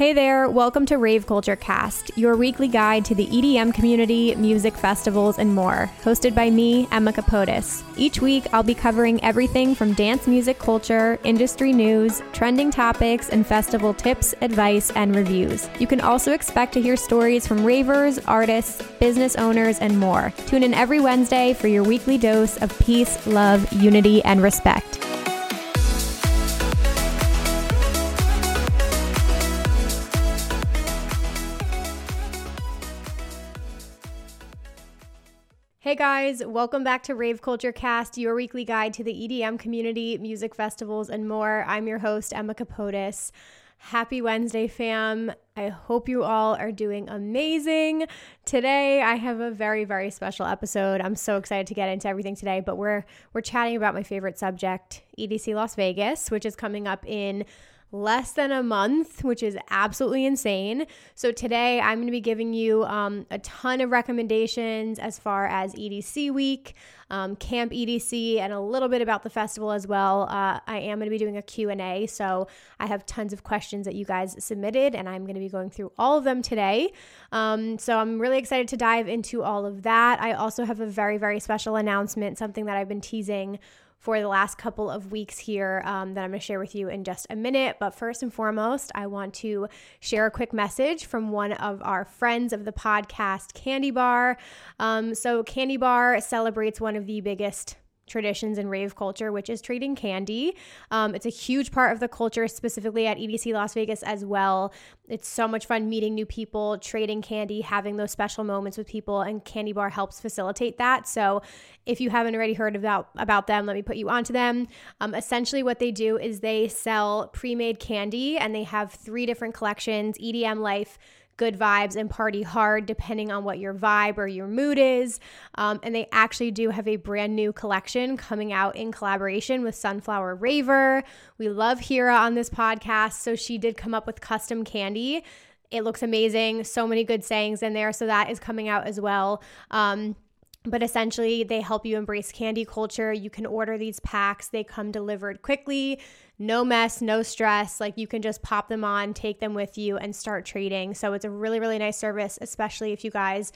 Hey there, welcome to Rave Culture Cast, your weekly guide to the EDM community, music festivals, and more, hosted by me, Emma Kapotis. Each week, I'll be covering everything from dance music culture, industry news, trending topics, and festival tips, advice, and reviews. You can also expect to hear stories from ravers, artists, business owners, and more. Tune in every Wednesday for your weekly dose of peace, love, unity, and respect. Hey guys, welcome back to Rave Culture Cast, your weekly guide to the EDM community, music festivals, and more. I'm your host, Emma Kapotis. Happy Wednesday, fam. I hope you all are doing amazing. Today, I have a very, very special episode. I'm so excited to get into everything today, but we're chatting about my favorite subject, EDC Las Vegas, which is coming up in less than a month, which is absolutely insane. So today I'm going to be giving you a ton of recommendations as far as EDC week, Camp EDC, and a little bit about the festival as well. I am going to be doing a Q&A, so I have tons of questions that you guys submitted, and I'm going to be going through all of them today. So I'm really excited to dive into all of that. I also have a very, very special announcement, something that I've been teasing for the last couple of weeks here that I'm going to share with you in just a minute. But first and foremost, I want to share a quick message from one of our friends of the podcast, Candy Bar. So Candy Bar celebrates one of the biggest traditions in rave culture, which is trading candy. It's a huge part of the culture, specifically at EDC Las Vegas as well. It's so much fun meeting new people, trading candy, having those special moments with people, and Candy Bar helps facilitate that. So if you haven't already heard about them, let me put you onto them. Essentially what they do is they sell pre-made candy, and they have three different collections: EDM Life, Good Vibes, and Party Hard, depending on what your vibe or your mood is. And they actually do have a brand new collection coming out in collaboration with Sunflower Raver. We love Hira on this podcast, so she did come up with custom candy. It looks amazing. So many good sayings in there. So that is coming out as well. But essentially, they help you embrace candy culture. You can order these packs. They come delivered quickly. No mess, no stress. Like, you can just pop them on, take them with you, and start trading. So it's a really, really nice service, especially if you guys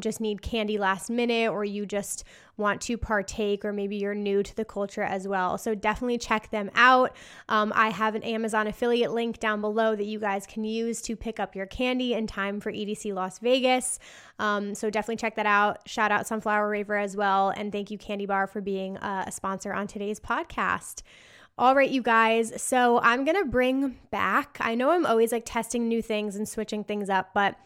just need candy last minute, or you just want to partake, or maybe you're new to the culture as well. So definitely check them out. I have an Amazon affiliate link down below that you guys can use to pick up your candy in time for EDC Las Vegas. So definitely check that out. Shout out Sunflower Raver as well. And thank you, Candy Bar, for being a sponsor on today's podcast. All right, you guys. So I'm going to bring back, I know I'm always like testing new things and switching things up, but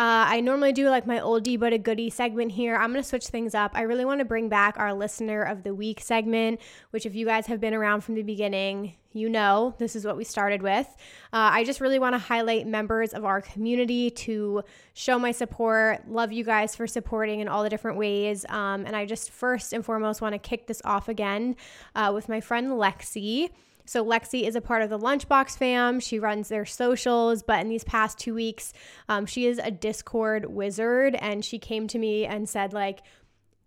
I normally do like my oldie but a goodie segment here. I'm going to switch things up. I really want to bring back our Listener of the Week segment, which if you guys have been around from the beginning, you know this is what we started with. I just really want to highlight members of our community to show my support. Love you guys for supporting in all the different ways. And I just first and foremost want to kick this off again with my friend Lexi. So Lexi is a part of the Lunchbox Fam. She runs their socials, but in these past 2 weeks, she is a Discord wizard, and she came to me and said, like,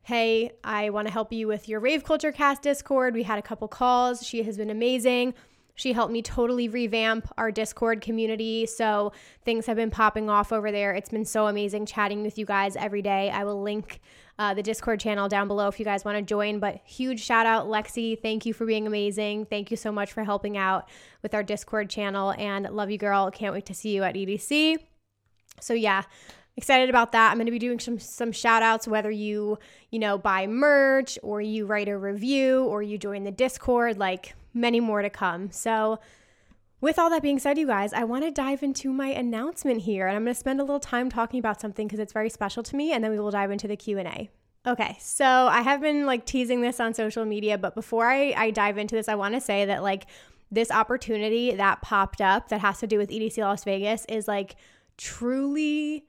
hey, I want to help you with your Rave Culture Cast Discord. We had a couple calls. She has been amazing. She helped me totally revamp our Discord community, so things have been popping off over there. It's been so amazing chatting with you guys every day. I will link the Discord channel down below if you guys want to join, but huge shout out, Lexi. Thank you for being amazing. Thank you so much for helping out with our Discord channel, and love you, girl. Can't wait to see you at EDC. So yeah, excited about that. I'm going to be doing some shout outs, whether you buy merch, or you write a review, or you join the Discord, like many more to come. So with all that being said, you guys, I want to dive into my announcement here, and I'm going to spend a little time talking about something because it's very special to me, and then we will dive into the Q&A. Okay, so I have been like teasing this on social media, but before I dive into this, I want to say that like this opportunity that popped up that has to do with EDC Las Vegas is like truly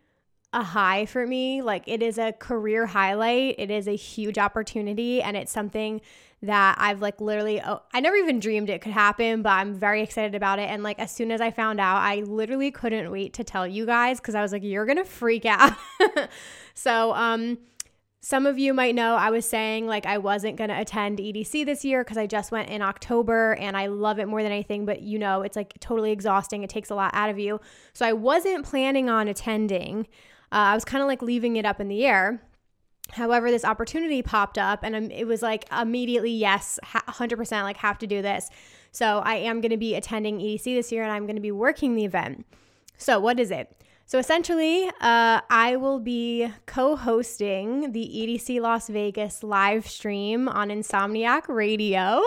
a high for me. Like, it is a career highlight. It is a huge opportunity, and it's something that I've like literally, I never even dreamed it could happen, but I'm very excited about it. And like, as soon as I found out, I literally couldn't wait to tell you guys, because I was like, you're going to freak out. So Some of you might know I was saying like I wasn't going to attend EDC this year because I just went in October and I love it more than anything, but you know, it's like totally exhausting. It takes a lot out of you. So I wasn't planning on attending. I was kind of like leaving it up in the air. However, this opportunity popped up and it was like immediately, yes, 100% like have to do this. So I am going to be attending EDC this year and I'm going to be working the event. So what is it? So essentially, I will be co-hosting the EDC Las Vegas live stream on Insomniac Radio. Yay!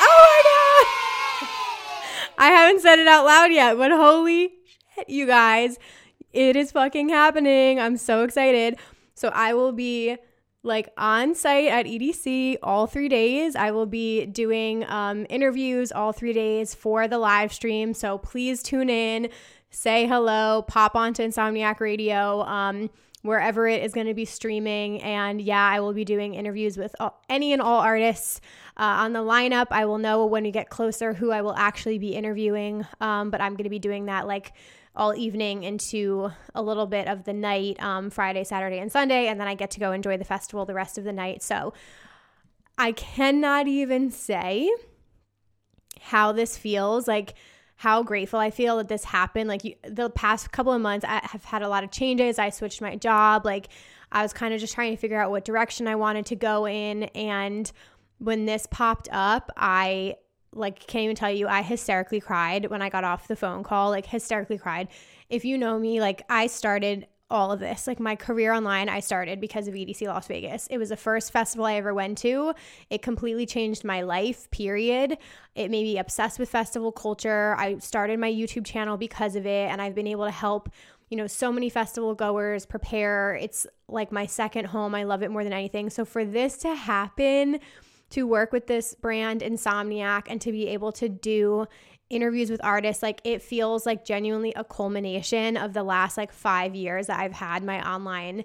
Oh my God! I haven't said it out loud yet, but holy shit, you guys. It is fucking happening. I'm so excited. So I will be like on site at EDC all 3 days. I will be doing interviews all 3 days for the live stream. So please tune in. Say hello, pop onto Insomniac Radio, wherever it is going to be streaming. And yeah, I will be doing interviews with any and all artists on the lineup. I will know when we get closer who I will actually be interviewing, but I'm going to be doing that like all evening into a little bit of the night, Friday, Saturday, and Sunday. And then I get to go enjoy the festival the rest of the night. So I cannot even say how this feels, like how grateful I feel that this happened. Like the past couple of months, I have had a lot of changes. I switched my job. Like I was kind of just trying to figure out what direction I wanted to go in. And when this popped up, I like can't even tell you, I hysterically cried when I got off the phone call, like hysterically cried. If you know me, like I started all of this, like my career online, I started because of EDC Las Vegas. It was the first festival I ever went to. It completely changed my life, period. It made me obsessed with festival culture. I started my YouTube channel because of it, and I've been able to help, you know, so many festival goers prepare. It's like my second home. I love it more than anything. So for this to happen, to work with this brand Insomniac and to be able to do interviews with artists, like it feels like genuinely a culmination of the last like 5 years that I've had my online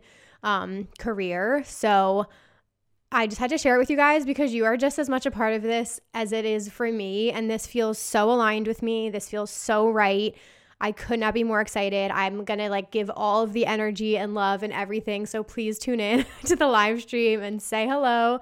career. So I just had to share it with you guys because you are just as much a part of this as it is for me. And this feels so aligned with me. This feels so right. I could not be more excited. I'm going to like give all of the energy and love and everything. So please tune in to the live stream and say hello.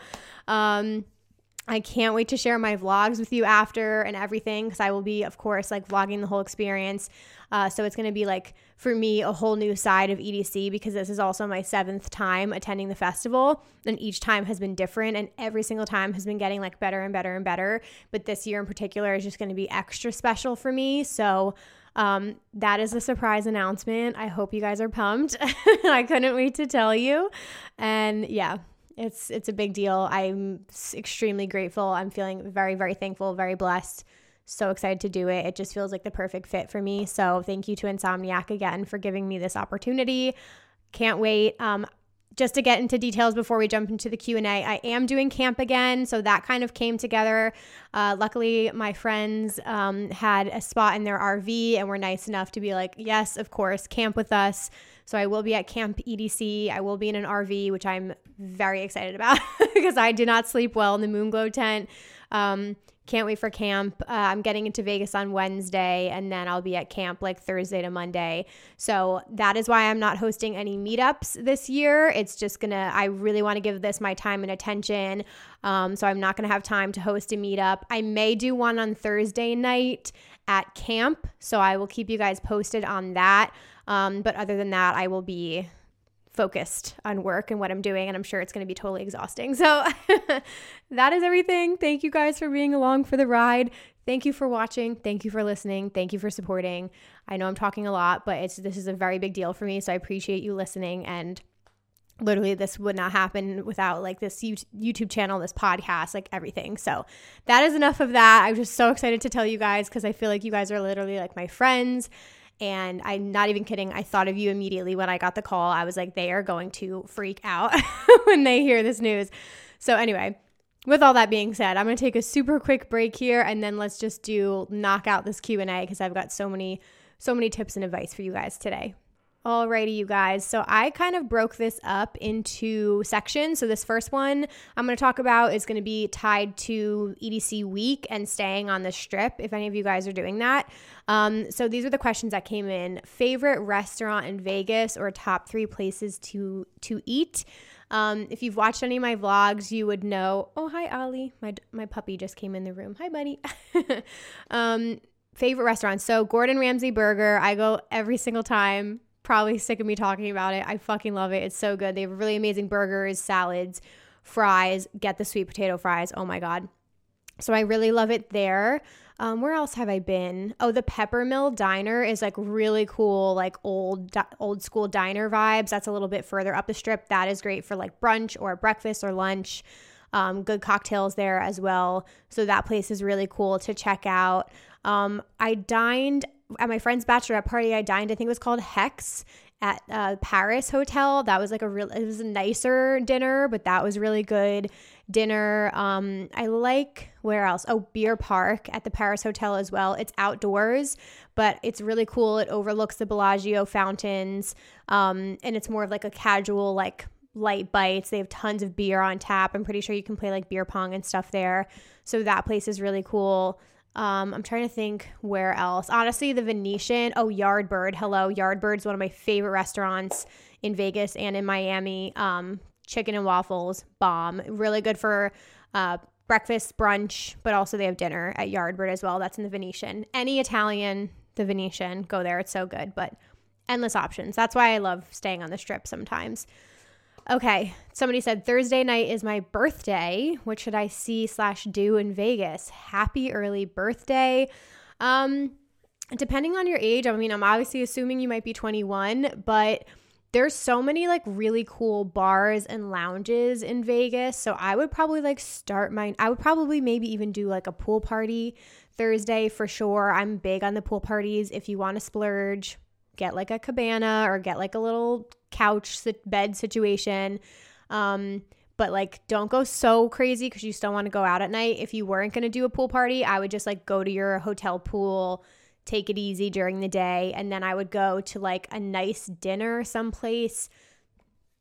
I can't wait to share my vlogs with you after and everything because I will be, of course, like vlogging the whole experience. So it's going to be like, for me, a whole new side of EDC because this is also my 7th time attending the festival and each time has been different and every single time has been getting like better and better and better. But this year in particular is just going to be extra special for me. So that is a surprise announcement. I hope you guys are pumped. I couldn't wait to tell you. And yeah. It's a big deal. I'm extremely grateful. I'm feeling very, very thankful, very blessed. So excited to do it. It just feels like the perfect fit for me. So thank you to Insomniac again for giving me this opportunity. Can't wait. Just to get into details before we jump into the Q&A, I am doing camp again, so that kind of came together. Luckily, my friends had a spot in their RV and were nice enough to be like, yes, of course, camp with us. So I will be at Camp EDC. I will be in an RV, which I'm very excited about because I did not sleep well in the Moonglow tent. Can't wait for camp. I'm getting into Vegas on Wednesday, and then I'll be at camp like Thursday to Monday. So that is why I'm not hosting any meetups this year. It's just gonna, I really want to give this my time and attention. So I'm not going to have time to host a meetup. I may do one on Thursday night at camp. So I will keep you guys posted on that. But other than that, I will be focused on work and what I'm doing, and I'm sure it's going to be totally exhausting. So that is everything. Thank you guys for being along for the ride. Thank you for watching. Thank you for listening. Thank you for supporting. I know I'm talking a lot, but this is a very big deal for me, so I appreciate you listening. And literally, this would not happen without like this YouTube channel, this podcast, like everything. So that is enough of that. I'm just so excited to tell you guys because I feel like you guys are literally like my friends. And I'm not even kidding. I thought of you immediately when I got the call. I was like, they are going to freak out when they hear this news. So anyway, with all that being said, I'm going to take a super quick break here and then let's just knock out this Q&A because I've got so many tips and advice for you guys today. Alrighty, you guys. So I kind of broke this up into sections. So this first one I'm going to talk about is going to be tied to EDC week and staying on the strip, if any of you guys are doing that. So these are the questions that came in. Favorite restaurant in Vegas or top 3 places to eat? If you've watched any of my vlogs, you would know. Oh, hi, Ollie. My puppy just came in the room. Hi, buddy. Favorite restaurant. So Gordon Ramsay Burger. I go every single time. Probably sick of me talking about it. I fucking love it. It's so good. They have really amazing burgers, salads, fries. Get the sweet potato fries. Oh my God. So I really love it there. Where else have I been? Oh, the Peppermill Diner is like really cool, like old school diner vibes. That's a little bit further up the strip. That is great for like brunch or breakfast or lunch. Good cocktails there as well. So that place is really cool to check out. I dined at my friend's bachelorette party. I think it was called Hex at Paris Hotel. That was like it was a nicer dinner, but that was really good dinner. I like, where else? Oh, Beer Park at the Paris Hotel as well. It's outdoors, but it's really cool. It overlooks the Bellagio fountains. And it's more of like a casual, like light bites. They have tons of beer on tap. I'm pretty sure you can play like beer pong and stuff there. So that place is really cool. I'm trying to think where else. Honestly, the Venetian. Oh, Yardbird. Hello. Yardbird's one of my favorite restaurants in Vegas and in Miami. Chicken and waffles. Bomb. Really good for breakfast, brunch, but also they have dinner at Yardbird as well. That's in the Venetian. Any Italian, the Venetian. Go there. It's so good, but endless options. That's why I love staying on the strip sometimes. Okay, somebody said Thursday night is my birthday. What should I see/do in Vegas? Happy early birthday. Depending on your age, I mean, I'm obviously assuming you might be 21, but there's so many like really cool bars and lounges in Vegas. So I would probably like start mine. I would probably maybe even do like a pool party Thursday for sure. I'm big on the pool parties. If you want to splurge, get like a cabana or get like a little couch bed situation. But like, don't go so crazy because you still want to go out at night. If you weren't going to do a pool party, I would just like go to your hotel pool, take it easy during the day. And then I would go to like a nice dinner someplace.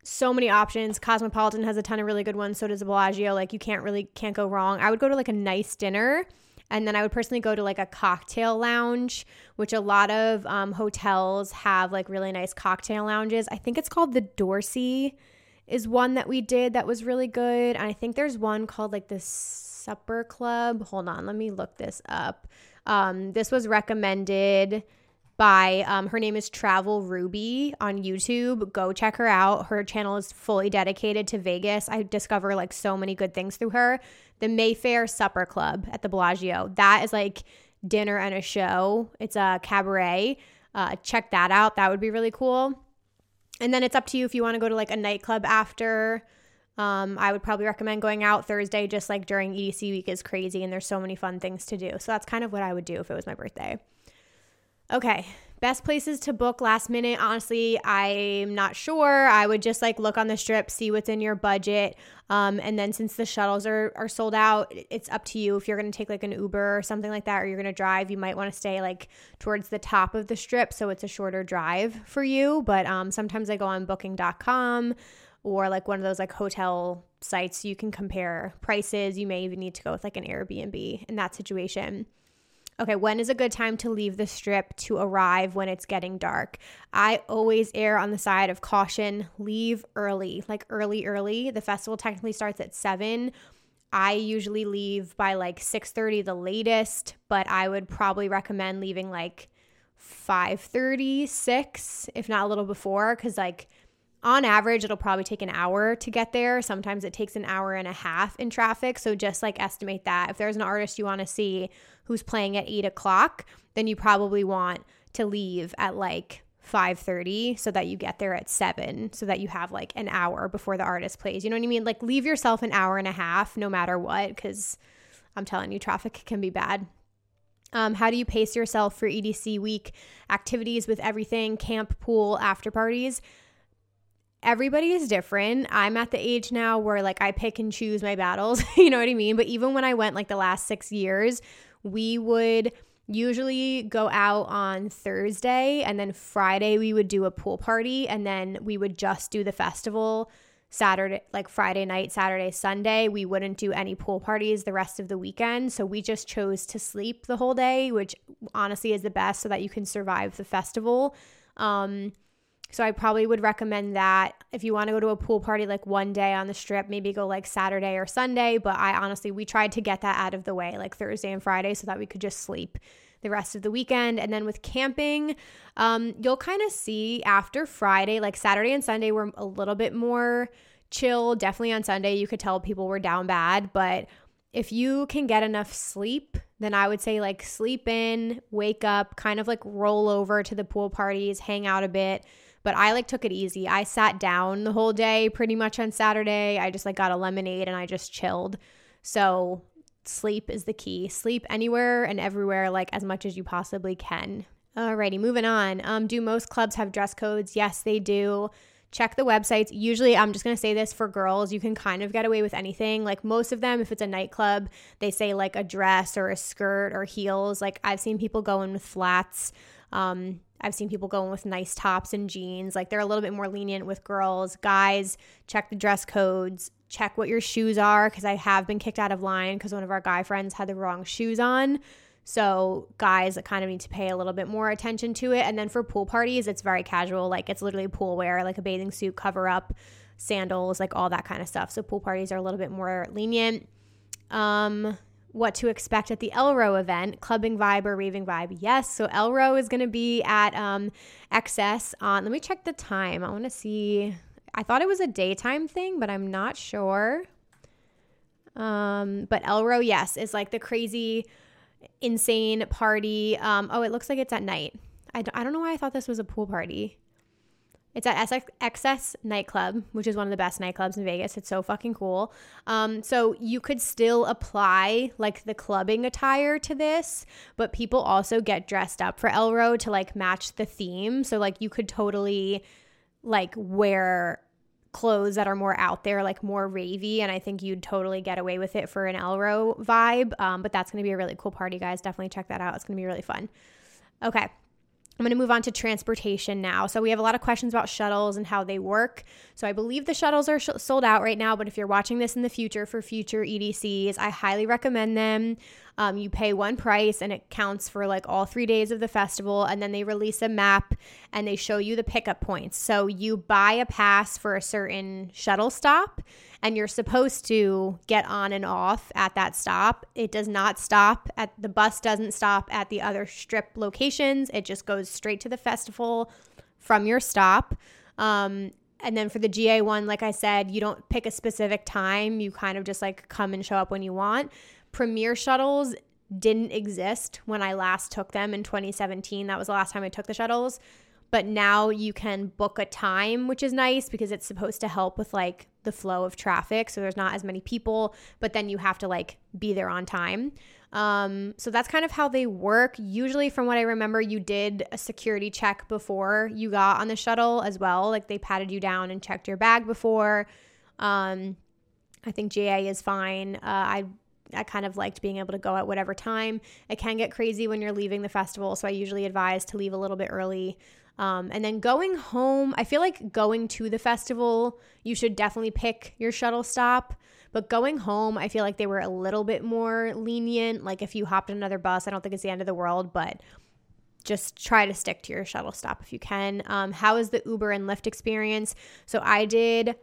So many options. Cosmopolitan has a ton of really good ones. So does Bellagio. Like you can't go wrong. I would go to like a nice dinner. And then I would personally go to like a cocktail lounge, which a lot of hotels have like really nice cocktail lounges. I think it's called the Dorsey is one that we did that was really good. And I think there's one called like the Supper Club. Hold on, let me look this up. This was recommended by, her name is Travel Ruby on YouTube. Go check her out. Her channel is fully dedicated to Vegas. I discover like so many good things through her. The Mayfair Supper Club at the Bellagio. That is like dinner and a show. It's a cabaret. Check that out. That would be really cool. And then it's up to you if you want to go to like a nightclub after. I would probably recommend going out Thursday just like during EDC week is crazy and there's so many fun things to do. So that's kind of what I would do if it was my birthday. Okay, best places to book last minute. Honestly, I'm not sure. I would just like look on the strip, see what's in your budget. And then since the shuttles are sold out, it's up to you if you're going to take like an Uber or something like that, or you're going to drive. You might want to stay like towards the top of the strip so it's a shorter drive for you. But sometimes I go on booking.com or like one of those like hotel sites. You can compare prices. You may even need to go with like an Airbnb in that situation. Okay, when is a good time to leave the strip to arrive when it's getting dark? I always err on the side of caution. Leave early, like early. The festival technically starts at 7. I usually leave by like 6:30 the latest, but I would probably recommend leaving like 5:30, 6, if not a little before, because like on average, it'll probably take an hour to get there. Sometimes it takes an hour and a half in traffic. So just like estimate that. If there's an artist you want to see who's playing at 8:00, then you probably want to leave at like 5:30 so that you get there at 7 so that you have like an hour before the artist plays. You know what I mean? Like leave yourself an hour and a half no matter what, because I'm telling you, traffic can be bad. How do you pace yourself for EDC week activities with everything, camp, pool, after parties? Everybody is different. I'm at the age now where like I pick and choose my battles, you know what I mean? But even when I went like the last 6 years, we would usually go out on Thursday, and then Friday we would do a pool party, and then we would just do the festival Saturday, like Friday night, Saturday, Sunday. We wouldn't do any pool parties the rest of the weekend, so we just chose to sleep the whole day, which honestly is the best so that you can survive the festival. So I probably would recommend that if you want to go to a pool party like one day on the strip, maybe go like Saturday or Sunday. But I honestly, we tried to get that out of the way like Thursday and Friday so that we could just sleep the rest of the weekend. And then with camping, you'll kind of see after Friday, like Saturday and Sunday were a little bit more chill. Definitely on Sunday, you could tell people were down bad. But if you can get enough sleep, then I would say like sleep in, wake up, kind of like roll over to the pool parties, hang out a bit. But I like took it easy. I sat down the whole day pretty much on Saturday. I just like got a lemonade and I just chilled. So sleep is the key. Sleep anywhere and everywhere, like as much as you possibly can. Alrighty, moving on. Do most clubs have dress codes? Yes, they do. Check the websites. Usually, I'm just going to say this for girls, you can kind of get away with anything. Like most of them, if it's a nightclub, they say like a dress or a skirt or heels. Like I've seen people go in with flats. I've seen people going with nice tops and jeans. Like they're a little bit more lenient with girls. Guys, check the dress codes. Check what your shoes are, because I have been kicked out of line because one of our guy friends had the wrong shoes on. So guys kind of need to pay a little bit more attention to it. And then for pool parties, it's very casual. Like it's literally pool wear, like a bathing suit, cover up, sandals, like all that kind of stuff. So pool parties are a little bit more lenient. What to expect at the Elrow event, clubbing vibe or raving vibe? Yes, so Elrow is going to be at XS on, let me check the time. I want to see, I thought it was a daytime thing, but I'm not sure. But Elrow, yes, is like the crazy, insane party. Oh, it looks like it's at night. I don't know why I thought this was a pool party. It's at XS Nightclub, which is one of the best nightclubs in Vegas. It's so fucking cool. So you could still apply like the clubbing attire to this, but people also get dressed up for Elrow to like match the theme. So like you could totally like wear clothes that are more out there, like more ravey. And I think you'd totally get away with it for an Elrow vibe. But that's going to be a really cool party, guys. Definitely check that out. It's going to be really fun. Okay. I'm going to move on to transportation now. So we have a lot of questions about shuttles and how they work. So I believe the shuttles are sold out right now, but if you're watching this in the future for future EDCs, I highly recommend them. You pay one price and it counts for like all 3 days of the festival, and then they release a map and they show you the pickup points. So you buy a pass for a certain shuttle stop and you're supposed to get on and off at that stop. It does not stop at the bus, doesn't stop at the other strip locations. It just goes straight to the festival from your stop. And then for the GA1, like I said, you don't pick a specific time. You kind of just like come and show up when you want. Premier shuttles didn't exist when I last took them in 2017. That was the last time I took the shuttles. But now you can book a time, which is nice because it's supposed to help with like the flow of traffic. So there's not as many people, but then you have to like be there on time. So that's kind of how they work. Usually from what I remember, you did a security check before you got on the shuttle as well. Like they patted you down and checked your bag before. I think GA is fine. I kind of liked being able to go at whatever time. It can get crazy when you're leaving the festival, so I usually advise to leave a little bit early. And then going home, I feel like going to the festival, you should definitely pick your shuttle stop. But going home, I feel like they were a little bit more lenient. Like if you hopped on another bus, I don't think it's the end of the world, but just try to stick to your shuttle stop if you can. How is the Uber and Lyft experience? So I did...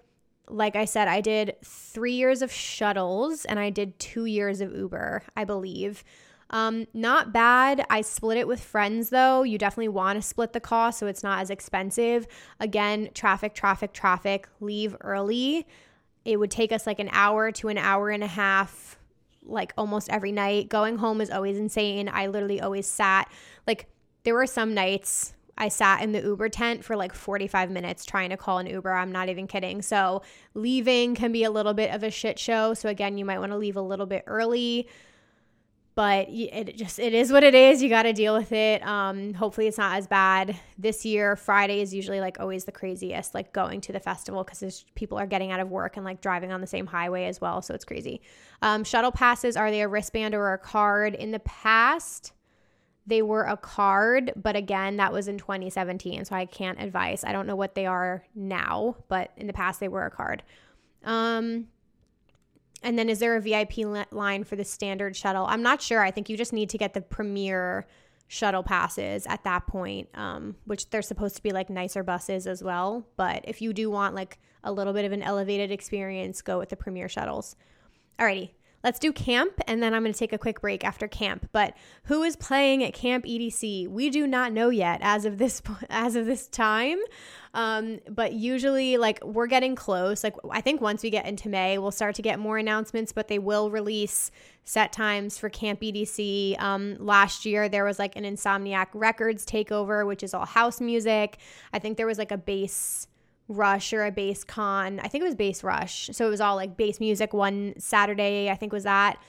Like I said, I did 3 years of shuttles and I did 2 years of Uber, I believe. Not bad. I split it with friends though. You definitely want to split the cost so it's not as expensive. Again, traffic, leave early. It would take us like an hour to an hour and a half, like almost every night. Going home is always insane. I literally always sat, like there were some nights I sat in the Uber tent for like 45 minutes trying to call an Uber. I'm not even kidding. So leaving can be a little bit of a shit show. So again, you might want to leave a little bit early, but it is what it is. You got to deal with it. Hopefully it's not as bad this year. Friday is usually like always the craziest, like going to the festival because people are getting out of work and like driving on the same highway as well. So it's crazy. Shuttle passes, are they a wristband or a card? In the past, They were a card, but again, that was in 2017, so I can't advise. I don't know what they are now, but in the past, they were a card. And then is there a VIP line for the standard shuttle? I'm not sure. I think you just need to get the premier shuttle passes at that point, which they're supposed to be like nicer buses as well. But if you do want like a little bit of an elevated experience, go with the premier shuttles. Alrighty. Let's do camp, and then I'm going to take a quick break after camp. But who is playing at Camp EDC? We do not know yet as of this time. But usually, like, we're getting close. Like, I think once we get into May, we'll start to get more announcements. But they will release set times for Camp EDC. Last year, there was like an Insomniac Records takeover, which is all house music. I think there was like a bass rush or a bass con. I think it was bass rush, so it was all like bass music one Saturday, I think was that.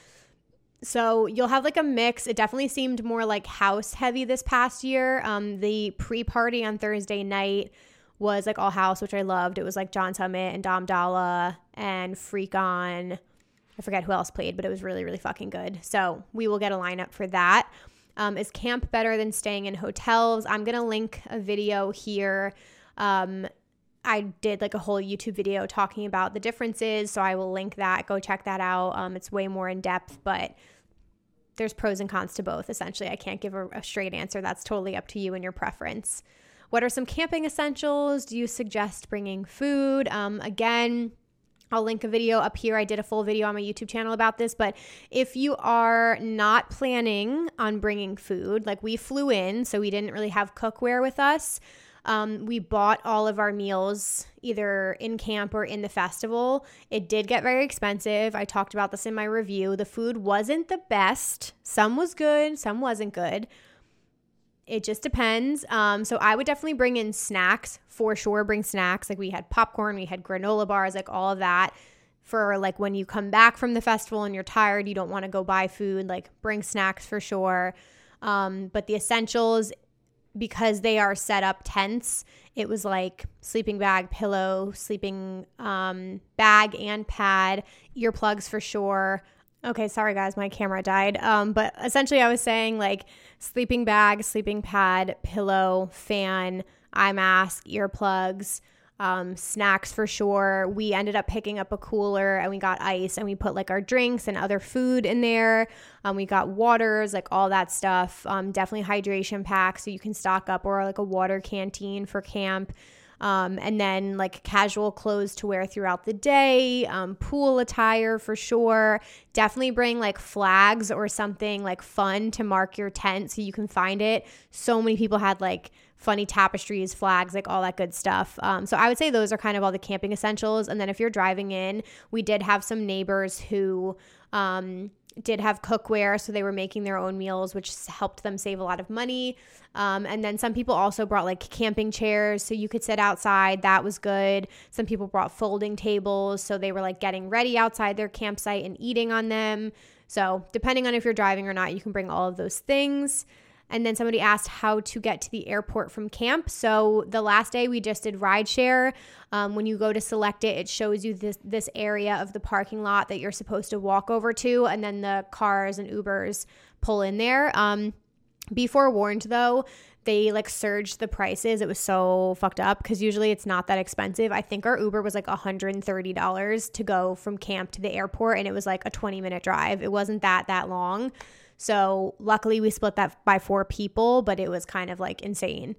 So you'll have like a mix. It definitely seemed more like house heavy this past year. The pre-party on Thursday night was like all house, which I loved. It was like John Summit and Dom Dalla and Freak On. I forget who else played, but it was really, really fucking good. So we will get a lineup for that. Is camp better than staying in hotels? I'm gonna link a video here. I did like a whole YouTube video talking about the differences, so I will link that. Go check that out. It's way more in depth, but there's pros and cons to both, essentially. I can't give a straight answer. That's totally up to you and your preference. What are some camping essentials? Do you suggest bringing food? Again, I'll link a video up here. I did a full video on my YouTube channel about this, but if you are not planning on bringing food, like we flew in, so we didn't really have cookware with us. We bought all of our meals either in camp or in the festival. It did get very expensive. I talked about this in my review. The food wasn't the best. Some was good, some wasn't good. It just depends. So I would definitely bring in snacks for sure. Bring snacks. Like we had popcorn, we had granola bars, like all of that for like when you come back from the festival and you're tired, you don't want to go buy food, like bring snacks for sure. But the essentials, because they are set up tents, it was like sleeping bag, pillow, sleeping bag and pad, earplugs for sure. Okay, sorry guys, my camera died. But essentially I was saying like sleeping bag, sleeping pad, pillow, fan, eye mask, earplugs, snacks for sure. We ended up picking up a cooler and we got ice and we put like our drinks and other food in there. We got waters, like all that stuff. Definitely hydration packs so you can stock up, or like a water canteen for camp. And then like casual clothes to wear throughout the day, pool attire for sure. Definitely bring like flags or something like fun to mark your tent so you can find it. So many people had like funny tapestries, flags, like all that good stuff. So I would say those are kind of all the camping essentials. And then if you're driving in, we did have some neighbors who did have cookware, so they were making their own meals, which helped them save a lot of money. And then some people also brought like camping chairs so you could sit outside. That was good. Some people brought folding tables, so they were like getting ready outside their campsite and eating on them. So depending on if you're driving or not, you can bring all of those things. And then somebody asked how to get to the airport from camp. So the last day we just did rideshare. When you go to select it, it shows you this area of the parking lot that you're supposed to walk over to. And then the cars and Ubers pull in there. Be forewarned though, they like surged the prices. It was so fucked up because usually it's not that expensive. I think our Uber was like $130 to go from camp to the airport. And it was like a 20-minute drive. It wasn't that long. So luckily we split that by 4 people, but it was kind of like insane.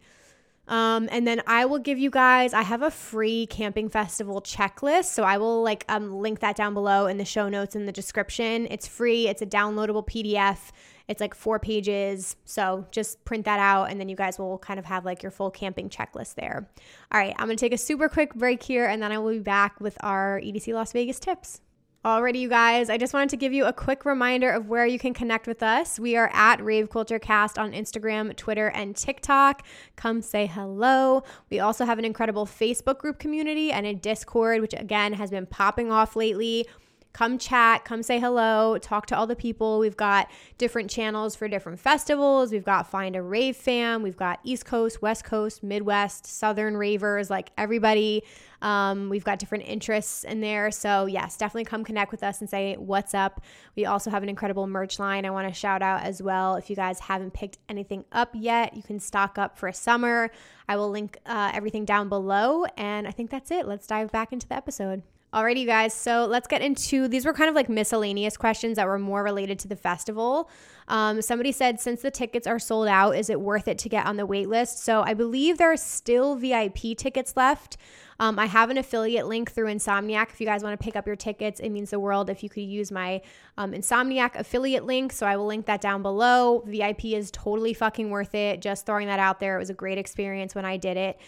And then I will give you guys, I have a free camping festival checklist. So I will like link that down below in the show notes in the description. It's free. It's a downloadable PDF. It's like 4 pages. So just print that out and then you guys will kind of have like your full camping checklist there. All right, I'm going to take a super quick break here and then I will be back with our EDC Las Vegas tips. Alrighty, you guys, I just wanted to give you a quick reminder of where you can connect with us. We are at Rave Culture Cast on Instagram, Twitter, and TikTok. Come say hello. We also have an incredible Facebook group community and a Discord, which again has been popping off lately. Come chat, come say hello, talk to all the people. We've got different channels for different festivals. We've got Find a Rave Fam. We've got East Coast, West Coast, Midwest, Southern Ravers, like everybody. We've got different interests in there. So yes, definitely come connect with us and say what's up. We also have an incredible merch line I want to shout out as well. If you guys haven't picked anything up yet, you can stock up for summer. I will link everything down below. And I think that's it. Let's dive back into the episode. Alrighty, you guys, so let's get into, these were kind of like miscellaneous questions that were more related to the festival. Somebody said, since the tickets are sold out, is it worth it to get on the wait list? So I believe there are still VIP tickets left. I have an affiliate link through Insomniac. If you guys want to pick up your tickets, it means the world if you could use my Insomniac affiliate link. So I will link that down below. VIP is totally fucking worth it. Just throwing that out there. It was a great experience when I did it.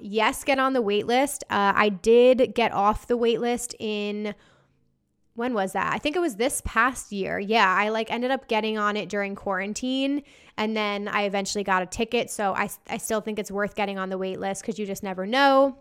Yes, get on the wait list. I did get off the wait list in... when was that? I think it was this past year. Yeah, I like ended up getting on it during quarantine and then I eventually got a ticket. So I still think it's worth getting on the wait list because you just never know.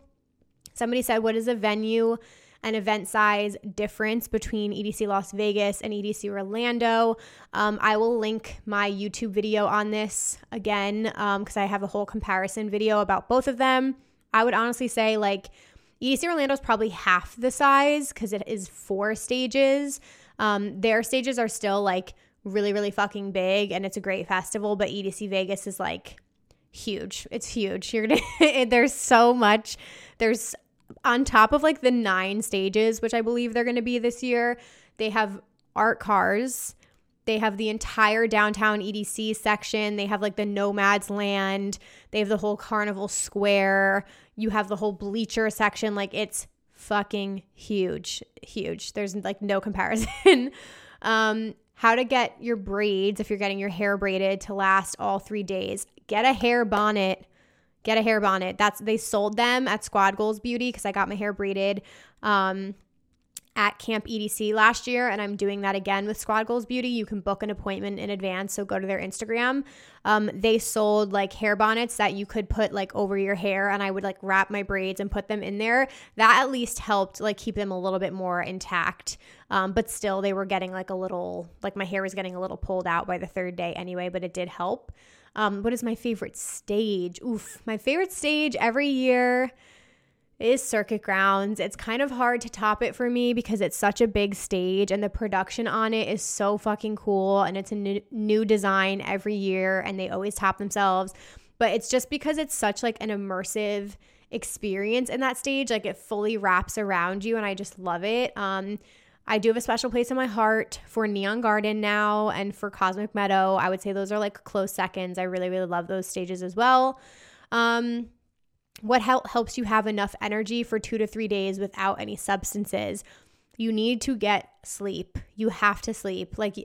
Somebody said, what is a venue and event size difference between EDC Las Vegas and EDC Orlando? I will link my YouTube video on this again because I have a whole comparison video about both of them. I would honestly say like EDC Orlando is probably half the size because it is 4 stages. Their stages are still like really, really fucking big and it's a great festival, but EDC Vegas is like huge. It's huge. You're gonna there's so much. There's on top of like the 9 stages, which I believe they're going to be this year, they have art cars. They have the entire downtown EDC section. They have like the Nomads Land. They have the whole Carnival Square. You have the whole bleacher section. Like it's fucking huge, huge. There's like no comparison. How to get your braids if you're getting your hair braided to last all 3 days. Get a hair bonnet. Get a hair bonnet. They sold them at Squad Goals Beauty because I got my hair braided at Camp EDC last year, and I'm doing that again with Squad Goals Beauty. You can book an appointment in advance, so go to their Instagram. They sold like hair bonnets that you could put like over your hair, and I would like wrap my braids and put them in there. That at least helped like keep them a little bit more intact. But still, they were getting like a little, like my hair was getting a little pulled out by the 3rd day anyway, but it did help. What is my favorite stage? My favorite stage every year is Circuit Grounds. It's kind of hard to top it for me because it's such a big stage and the production on it is so fucking cool and it's a new design every year and they always top themselves. But it's just because it's such like an immersive experience in that stage. Like it fully wraps around you and I just love it. I do have a special place in my heart for Neon Garden now and for Cosmic Meadow. I would say those are like close seconds. I really, really love those stages as well. What helps you have enough energy for 2 to 3 days without any substances? You need to get sleep. You have to sleep. Like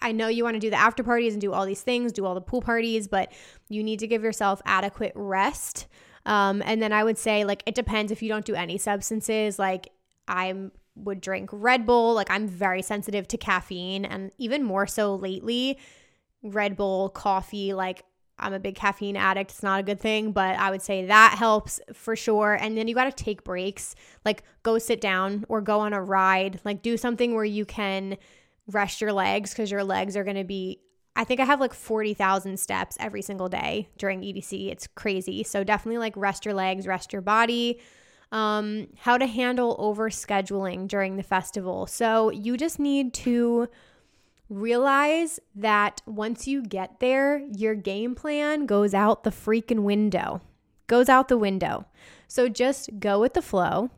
I know you want to do the after parties and do all these things, do all the pool parties, but you need to give yourself adequate rest. And then I would say like it depends if you don't do any substances. Like I would drink Red Bull. Like I'm very sensitive to caffeine and even more so lately. Red Bull, coffee, like I'm a big caffeine addict. It's not a good thing, but I would say that helps for sure. And then you got to take breaks, like go sit down or go on a ride, like do something where you can rest your legs because your legs are going to be, I think I have like 40,000 steps every single day during EDC. It's crazy. So definitely like rest your legs, rest your body. How to handle overscheduling during the festival. So you just need to realize that once you get there, your game plan goes out the freaking window. Goes out the window. So just go with the flow.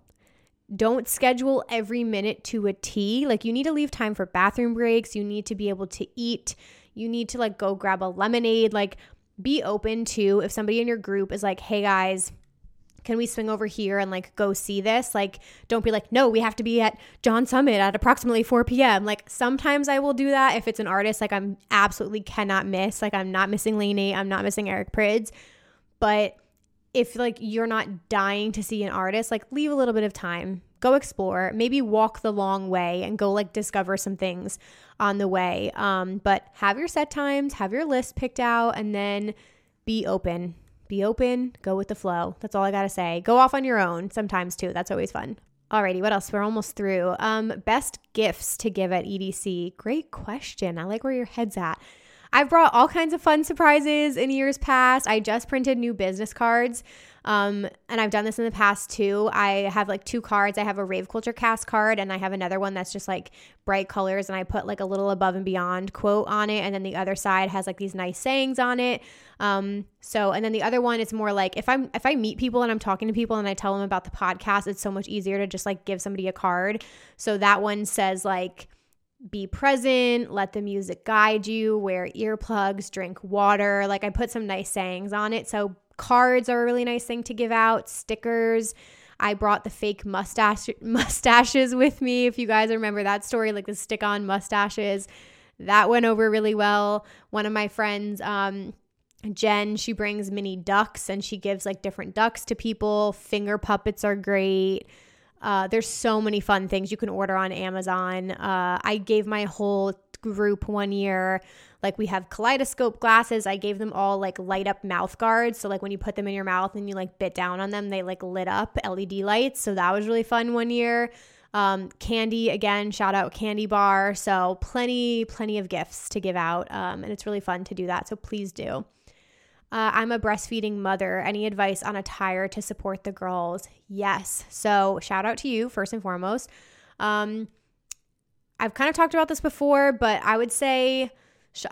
Don't schedule every minute to a T. Like you need to leave time for bathroom breaks. You need to be able to eat. You need to like go grab a lemonade. Like be open to if somebody in your group is like, hey guys, can we swing over here and like go see this? Like, don't be like, no, we have to be at John Summit at approximately 4 p.m. Like sometimes I will do that if it's an artist, like I'm absolutely cannot miss. Like I'm not missing Lainey. I'm not missing Eric Prids. But if like you're not dying to see an artist, like leave a little bit of time, go explore, maybe walk the long way and go like discover some things on the way. But have your set times, have your list picked out and then be open. Be open, go with the flow. That's all I gotta say. Go off on your own sometimes too. That's always fun. Alrighty, what else? We're almost through. Best gifts to give at EDC. Great question. I like where your head's at. I've brought all kinds of fun surprises in years past. I just printed new business cards. And I've done this in the past too. I have like two cards. I have a Rave Culture Cast card and I have another one that's just like bright colors, and I put like a little above and beyond quote on it, and then the other side has like these nice sayings on it. So, and then the other one is more like if I meet people and I'm talking to people and I tell them about the podcast, it's so much easier to just like give somebody a card. So that one says like, be present, let the music guide you, wear earplugs, drink water. Like I put some nice sayings on it. So cards are a really nice thing to give out. Stickers. I brought the fake mustaches with me. If you guys remember that story, like the stick-on mustaches, that went over really well. One of my friends, Jen, she brings mini ducks and she gives like different ducks to people. Finger puppets are great. There's so many fun things you can order on Amazon. I gave my whole group one year, like we have kaleidoscope glasses. I gave them all like light up mouth guards. So like when you put them in your mouth and you like bit down on them, they like lit up, LED lights. So that was really fun one year. Candy, again, shout out Candy Bar. So plenty of gifts to give out. And it's really fun to do that. So please do. I'm a breastfeeding mother. Any advice on attire to support the girls? Yes. So shout out to you first and foremost. I've kind of talked about this before, but I would say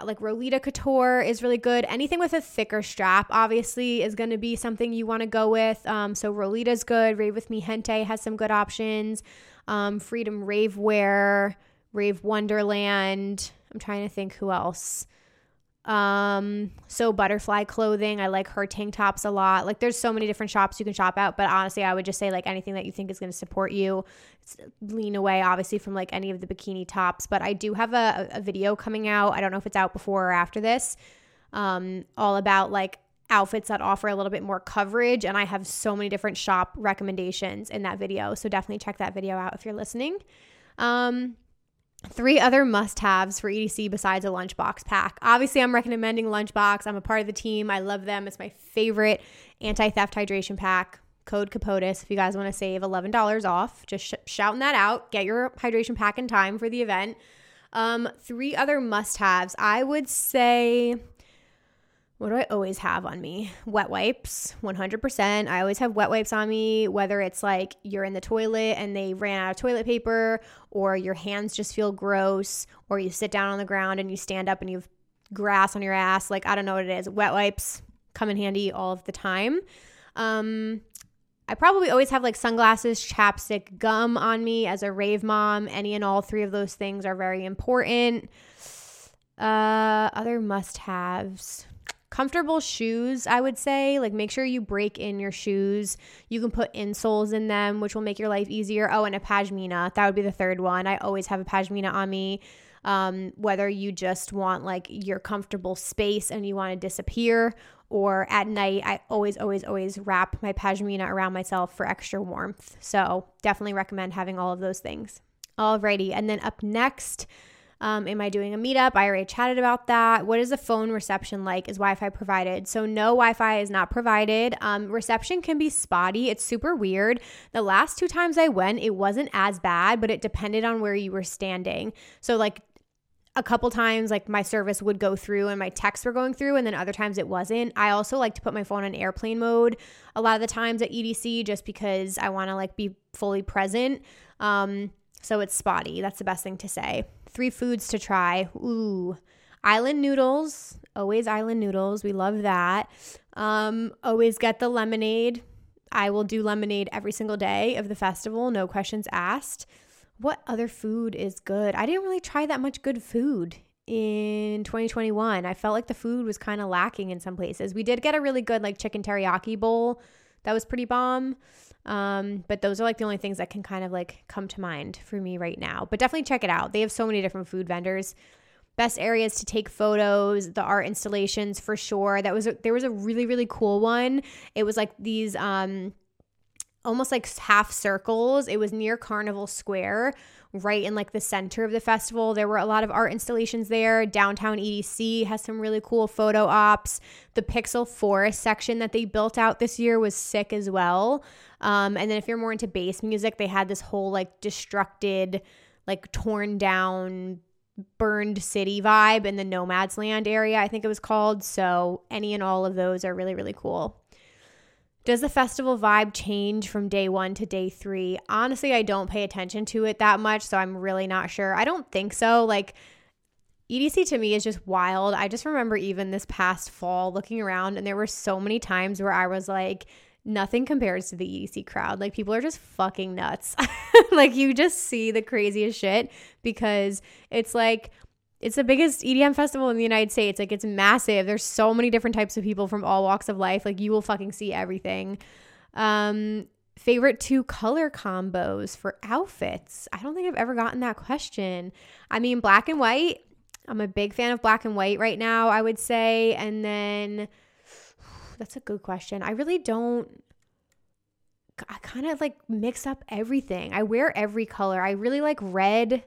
like Rolita Couture is really good. Anything with a thicker strap obviously is going to be something you want to go with. So Rolita's good. Rave With Me Gente has some good options. Freedom Ravewear, Rave Wonderland. I'm trying to think who else. So Butterfly Clothing, I like her tank tops a lot. Like there's so many different shops you can shop at, but honestly, I would just say like anything that you think is going to support you. Lean away obviously from like any of the bikini tops, but I do have a video coming out. I don't know if it's out before or after this, all about like outfits that offer a little bit more coverage. And I have so many different shop recommendations in that video. So definitely check that video out if you're listening. Three other must-haves for EDC besides a lunchbox pack. Obviously, I'm recommending Lunchbox. I'm a part of the team. I love them. It's my favorite anti-theft hydration pack. Code Kapotis if you guys want to save $11 off. Just shouting that out. Get your hydration pack in time for the event. Three other must-haves. I would say, what do I always have on me? Wet wipes, 100%. I always have wet wipes on me, whether it's like you're in the toilet and they ran out of toilet paper, or your hands just feel gross, or you sit down on the ground and you stand up and you have grass on your ass. Like, I don't know what it is. Wet wipes come in handy all of the time. I probably always have like sunglasses, chapstick, gum on me as a rave mom. Any and all three of those things are very important. Other must-haves. Comfortable shoes, I would say. Like, make sure you break in your shoes. You can put insoles in them, which will make your life easier. Oh, and a pashmina. That would be the third one. I always have a pashmina on me. Whether you just want, like, your comfortable space and you want to disappear, or at night, I always wrap my pashmina around myself for extra warmth. So definitely recommend having all of those things. Alrighty, and then up next... am I doing a meetup? I already chatted about that. What is the phone reception like? Is Wi-Fi provided? So no, Wi-Fi is not provided. Reception can be spotty. It's super weird. The last two times I went, it wasn't as bad, but it depended on where you were standing. So like a couple times, like my service would go through and my texts were going through, and then other times it wasn't. I also like to put my phone on airplane mode a lot of the times at EDC just because I want to like be fully present. So it's spotty. That's the best thing to say. Three foods to try. Ooh, island noodles. Always island noodles. We love that. Always get the lemonade. I will do lemonade every single day of the festival. No questions asked. What other food is good? I didn't really try that much good food in 2021. I felt like the food was kind of lacking in some places. We did get a really good like chicken teriyaki bowl. That was pretty bomb. But those are like the only things that can kind of like come to mind for me right now, but definitely check it out. They have so many different food vendors. Best areas to take photos, the art installations for sure. There was a really, really cool one. It was like these, almost like half circles. It was near Carnival Square, right in like the center of the festival. There were a lot of art installations there. Downtown EDC has some really cool photo ops. The Pixel Forest section that they built out this year was sick as well. And then if you're more into bass music, they had this whole like destructed, like torn down, burned city vibe in the Nomad's Land area, I think it was called. So any and all of those are really, really cool. Does the festival vibe change from day one to day three? Honestly, I don't pay attention to it that much, so I'm really not sure. I don't think so. Like, EDC to me is just wild. I just remember even this past fall looking around, and there were so many times where I was like, nothing compares to the EDC crowd. Like, people are just fucking nuts. Like, you just see the craziest shit because it's like, it's the biggest EDM festival in the United States. Like, it's massive. There's so many different types of people from all walks of life. Like, you will fucking see everything. Favorite two color combos for outfits? I don't think I've ever gotten that question. I mean, black and white. I'm a big fan of black and white right now, I would say. And then, that's a good question. I really don't. I kind of like mix up everything. I wear every color. I really like red.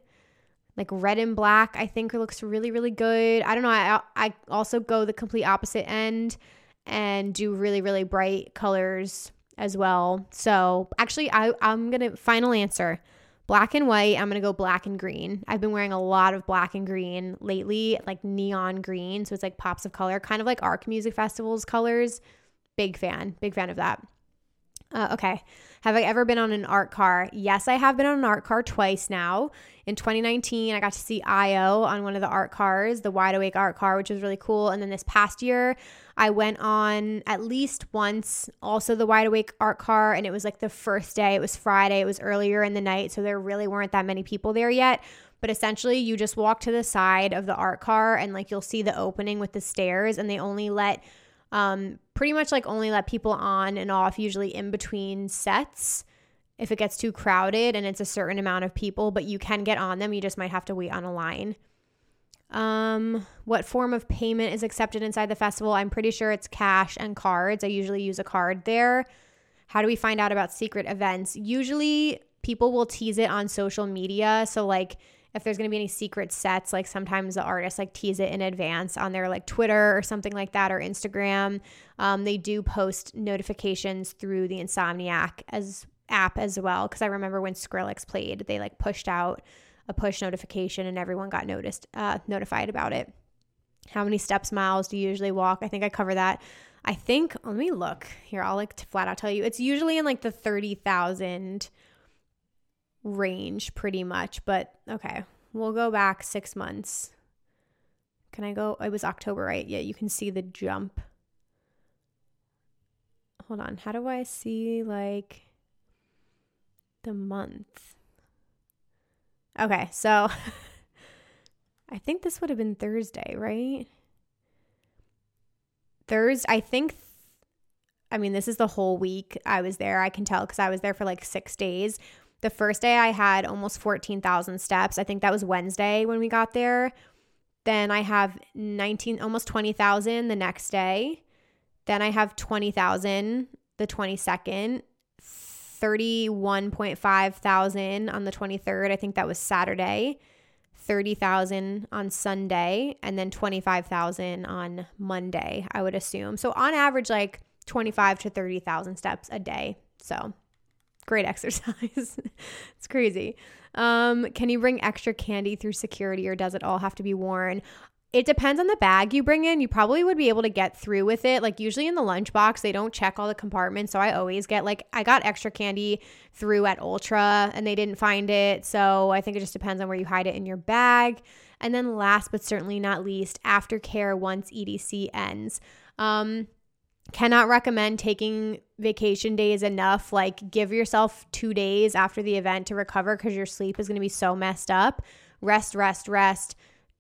Like red and black, I think looks really, really good. I don't know. I also go the complete opposite end and do really, really bright colors as well. So actually, I'm going to final answer. Black and white. I'm going to go black and green. I've been wearing a lot of black and green lately, like neon green. So it's like pops of color, kind of like ARC Music Festival's colors. Big fan of that. Okay. Have I ever been on an art car? Yes, I have been on an art car twice now. In 2019, I got to see IO on one of the art cars, the Wide Awake art car, which was really cool. And then this past year, I went on at least once, also the Wide Awake art car. And it was like the first day. It was Friday. It was earlier in the night. So there really weren't that many people there yet. But essentially, you just walk to the side of the art car and like you'll see the opening with the stairs. And they only let pretty much like only let people on and off usually in between sets if it gets too crowded and it's a certain amount of people, but you can get on them. You just might have to wait on a line. What form of payment is accepted inside the festival? I'm pretty sure it's cash and cards. I usually use a card there. How do we find out about secret events? Usually people will tease it on social media. So like if there's going to be any secret sets, like sometimes the artists like tease it in advance on their like Twitter or something like that, or Instagram. They do post notifications through the Insomniac app as well. Cause I remember when Skrillex played, they like pushed out a push notification and everyone got notified about it. How many steps miles do you usually walk? I think I cover that. Let me look here. I'll like flat out tell you, it's usually in like the 30,000 range pretty much, but okay, we'll go back 6 months. Can I go? It was October, right? Yeah, you can see the jump. Hold on, how do I see like the month? Okay, so I think this would have been Thursday, right? I mean, this is the whole week I was there. I can tell because I was there for like 6 days. The first day I had almost 14,000 steps. I think that was Wednesday when we got there. Then I have almost 20,000 the next day. Then I have 20,000 the 22nd, 31.5 thousand on the 23rd. I think that was Saturday, 30,000 on Sunday, and then 25,000 on Monday, I would assume. So on average, like 25 to 30,000 steps a day. So great exercise. It's crazy. Can you bring extra candy through security or does it all have to be worn? It depends on the bag you bring in. You probably would be able to get through with it. Like usually in the lunchbox, they don't check all the compartments. So I always get like, I got extra candy through at Ultra and they didn't find it. So I think it just depends on where you hide it in your bag. And then last but certainly not least, aftercare once EDC ends. Cannot recommend taking vacation days enough. Like give yourself 2 days after the event to recover because your sleep is going to be so messed up. Rest.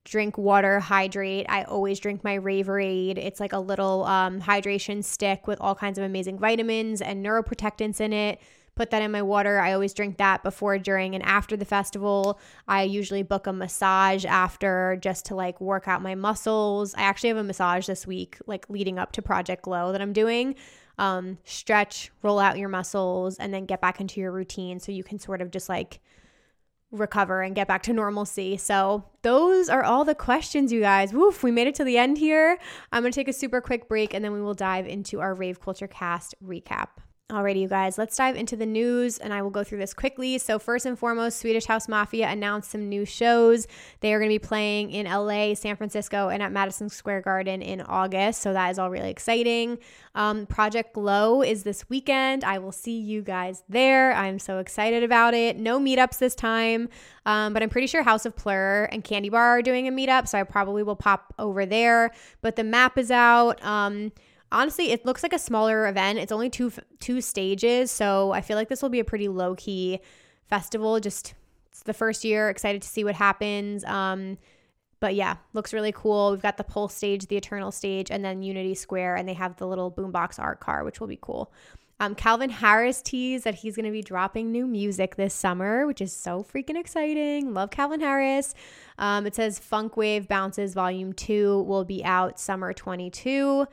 Drink water, hydrate. I always drink my Raverade. It's like a little hydration stick with all kinds of amazing vitamins and neuroprotectants in it. Put that in my water. I always drink that before, during, and after the festival. I usually book a massage after just to like work out my muscles. I actually have a massage this week, like leading up to Project Glow that I'm doing. Stretch, roll out your muscles, and then get back into your routine so you can sort of just like recover and get back to normalcy. So those are all the questions, you guys. Woof, we made it to the end here. I'm going to take a super quick break and then we will dive into our Rave Culture Cast recap. Alrighty, you guys, let's dive into the news and I will go through this quickly. So first and foremost, Swedish House Mafia announced some new shows. They are going to be playing in LA, San Francisco, and at Madison Square Garden in August. So that is all really exciting. Project Glow is this weekend. I will see you guys there. I'm so excited about it. No meetups this time, but I'm pretty sure House of Plur and Candy Bar are doing a meetup. So I probably will pop over there, but the map is out. Honestly, it looks like a smaller event. It's only two stages, so I feel like this will be a pretty low-key festival. Just it's the first year. Excited to see what happens. But yeah, looks really cool. We've got the Pulse stage, the Eternal stage, and then Unity Square, and they have the little boombox art car, which will be cool. Calvin Harris teased that he's going to be dropping new music this summer, which is so freaking exciting. Love Calvin Harris. It says Funk Wave Bounces Volume 2 will be out summer 22.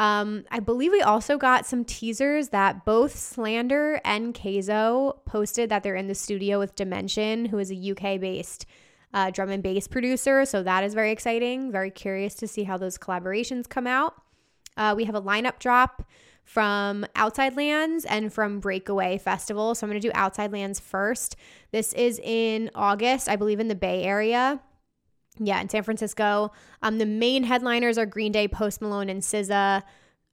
I believe we also got some teasers that both Slander and Keizo posted that they're in the studio with Dimension, who is a UK-based drum and bass producer. So that is very exciting. Very curious to see how those collaborations come out. We have a lineup drop from Outside Lands and from Breakaway Festival. So I'm going to do Outside Lands first. This is in August, I believe, in the Bay Area. Yeah, in San Francisco. The main headliners are Green Day, Post Malone, and SZA.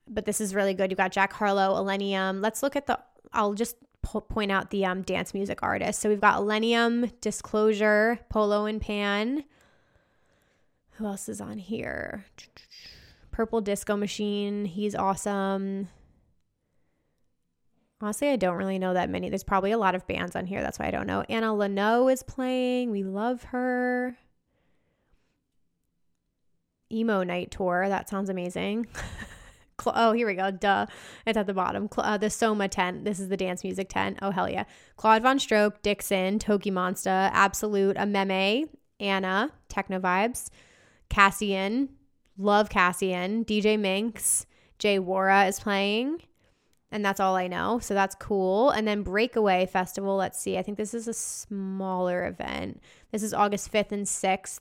But this is really good. You've got Jack Harlow, Elenium. Let's look at the – I'll just point out the dance music artists. So we've got Elenium, Disclosure, Polo and Pan. Who else is on here? Purple Disco Machine. He's awesome. Honestly, I don't really know that many. There's probably a lot of bands on here. That's why I don't know. Anna Lanoe is playing. We love her. Emo Night Tour. That sounds amazing. Oh, here we go. Duh. It's at the bottom. The Soma tent. This is the dance music tent. Oh, hell yeah. Claude Von Stroke, Dixon, Toki Monsta, Absolute, Ameme, Anna, Techno Vibes, Cassian. Love Cassian. DJ Minx. Jay Wara is playing. And that's all I know. So that's cool. And then Breakaway Festival. Let's see. I think this is a smaller event. This is August 5th and 6th.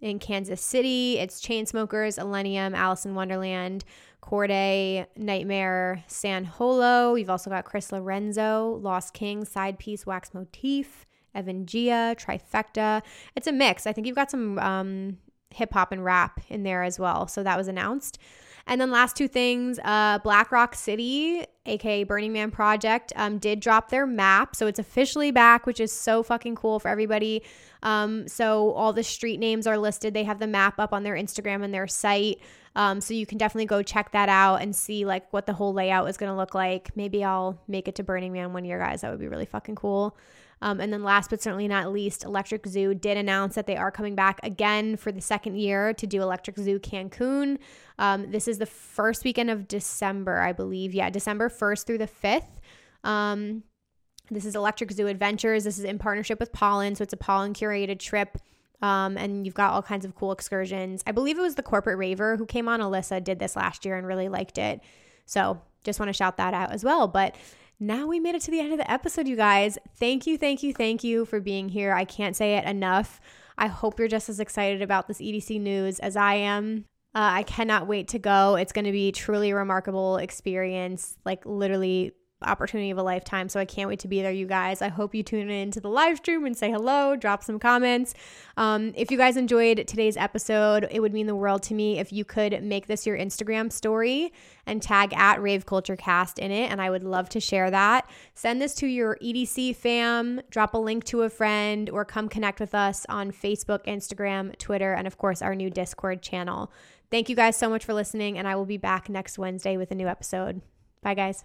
In Kansas City, it's Chainsmokers, Elenium, Alice in Wonderland, Corday, Nightmare, San Holo. You've also got Chris Lorenzo, Lost King, Side Piece, Wax Motif, Evan Gia, Trifecta. It's a mix. I think you've got some hip-hop and rap in there as well. So that was announced. And then last two things, Black Rock City, aka Burning Man Project, did drop their map. So it's officially back, which is so fucking cool for everybody. So all the street names are listed. They have the map up on their Instagram and their site. So you can definitely go check that out and see like what the whole layout is going to look like. Maybe I'll make it to Burning Man one year, guys. That would be really fucking cool. And then last but certainly not least, Electric Zoo did announce that they are coming back again for the second year to do Electric Zoo Cancun. This is the first weekend of December, I believe. Yeah, December 1st through the 5th. This is Electric Zoo Adventures. This is in partnership with Pollen, so it's a Pollen-curated trip. And you've got all kinds of cool excursions. I believe it was the corporate raver who came on. Alyssa did this last year and really liked it. So just want to shout that out as well. But now we made it to the end of the episode, you guys. Thank you, thank you, thank you for being here. I can't say it enough. I hope you're just as excited about this EDC news as I am. I cannot wait to go. It's going to be truly a remarkable experience, like literally opportunity of a lifetime. So I can't wait to be there, you guys. I hope you tune in to the live stream and say hello, drop some comments. If you guys enjoyed today's episode, it would mean the world to me if you could make this your Instagram story and tag at RaveCultureCast in it, and I would love to share that. Send this to your EDC fam, drop a link to a friend, or come connect with us on Facebook, Instagram, Twitter, and of course our new Discord channel. Thank you guys so much for listening, and I will be back next Wednesday with a new episode. Bye, guys.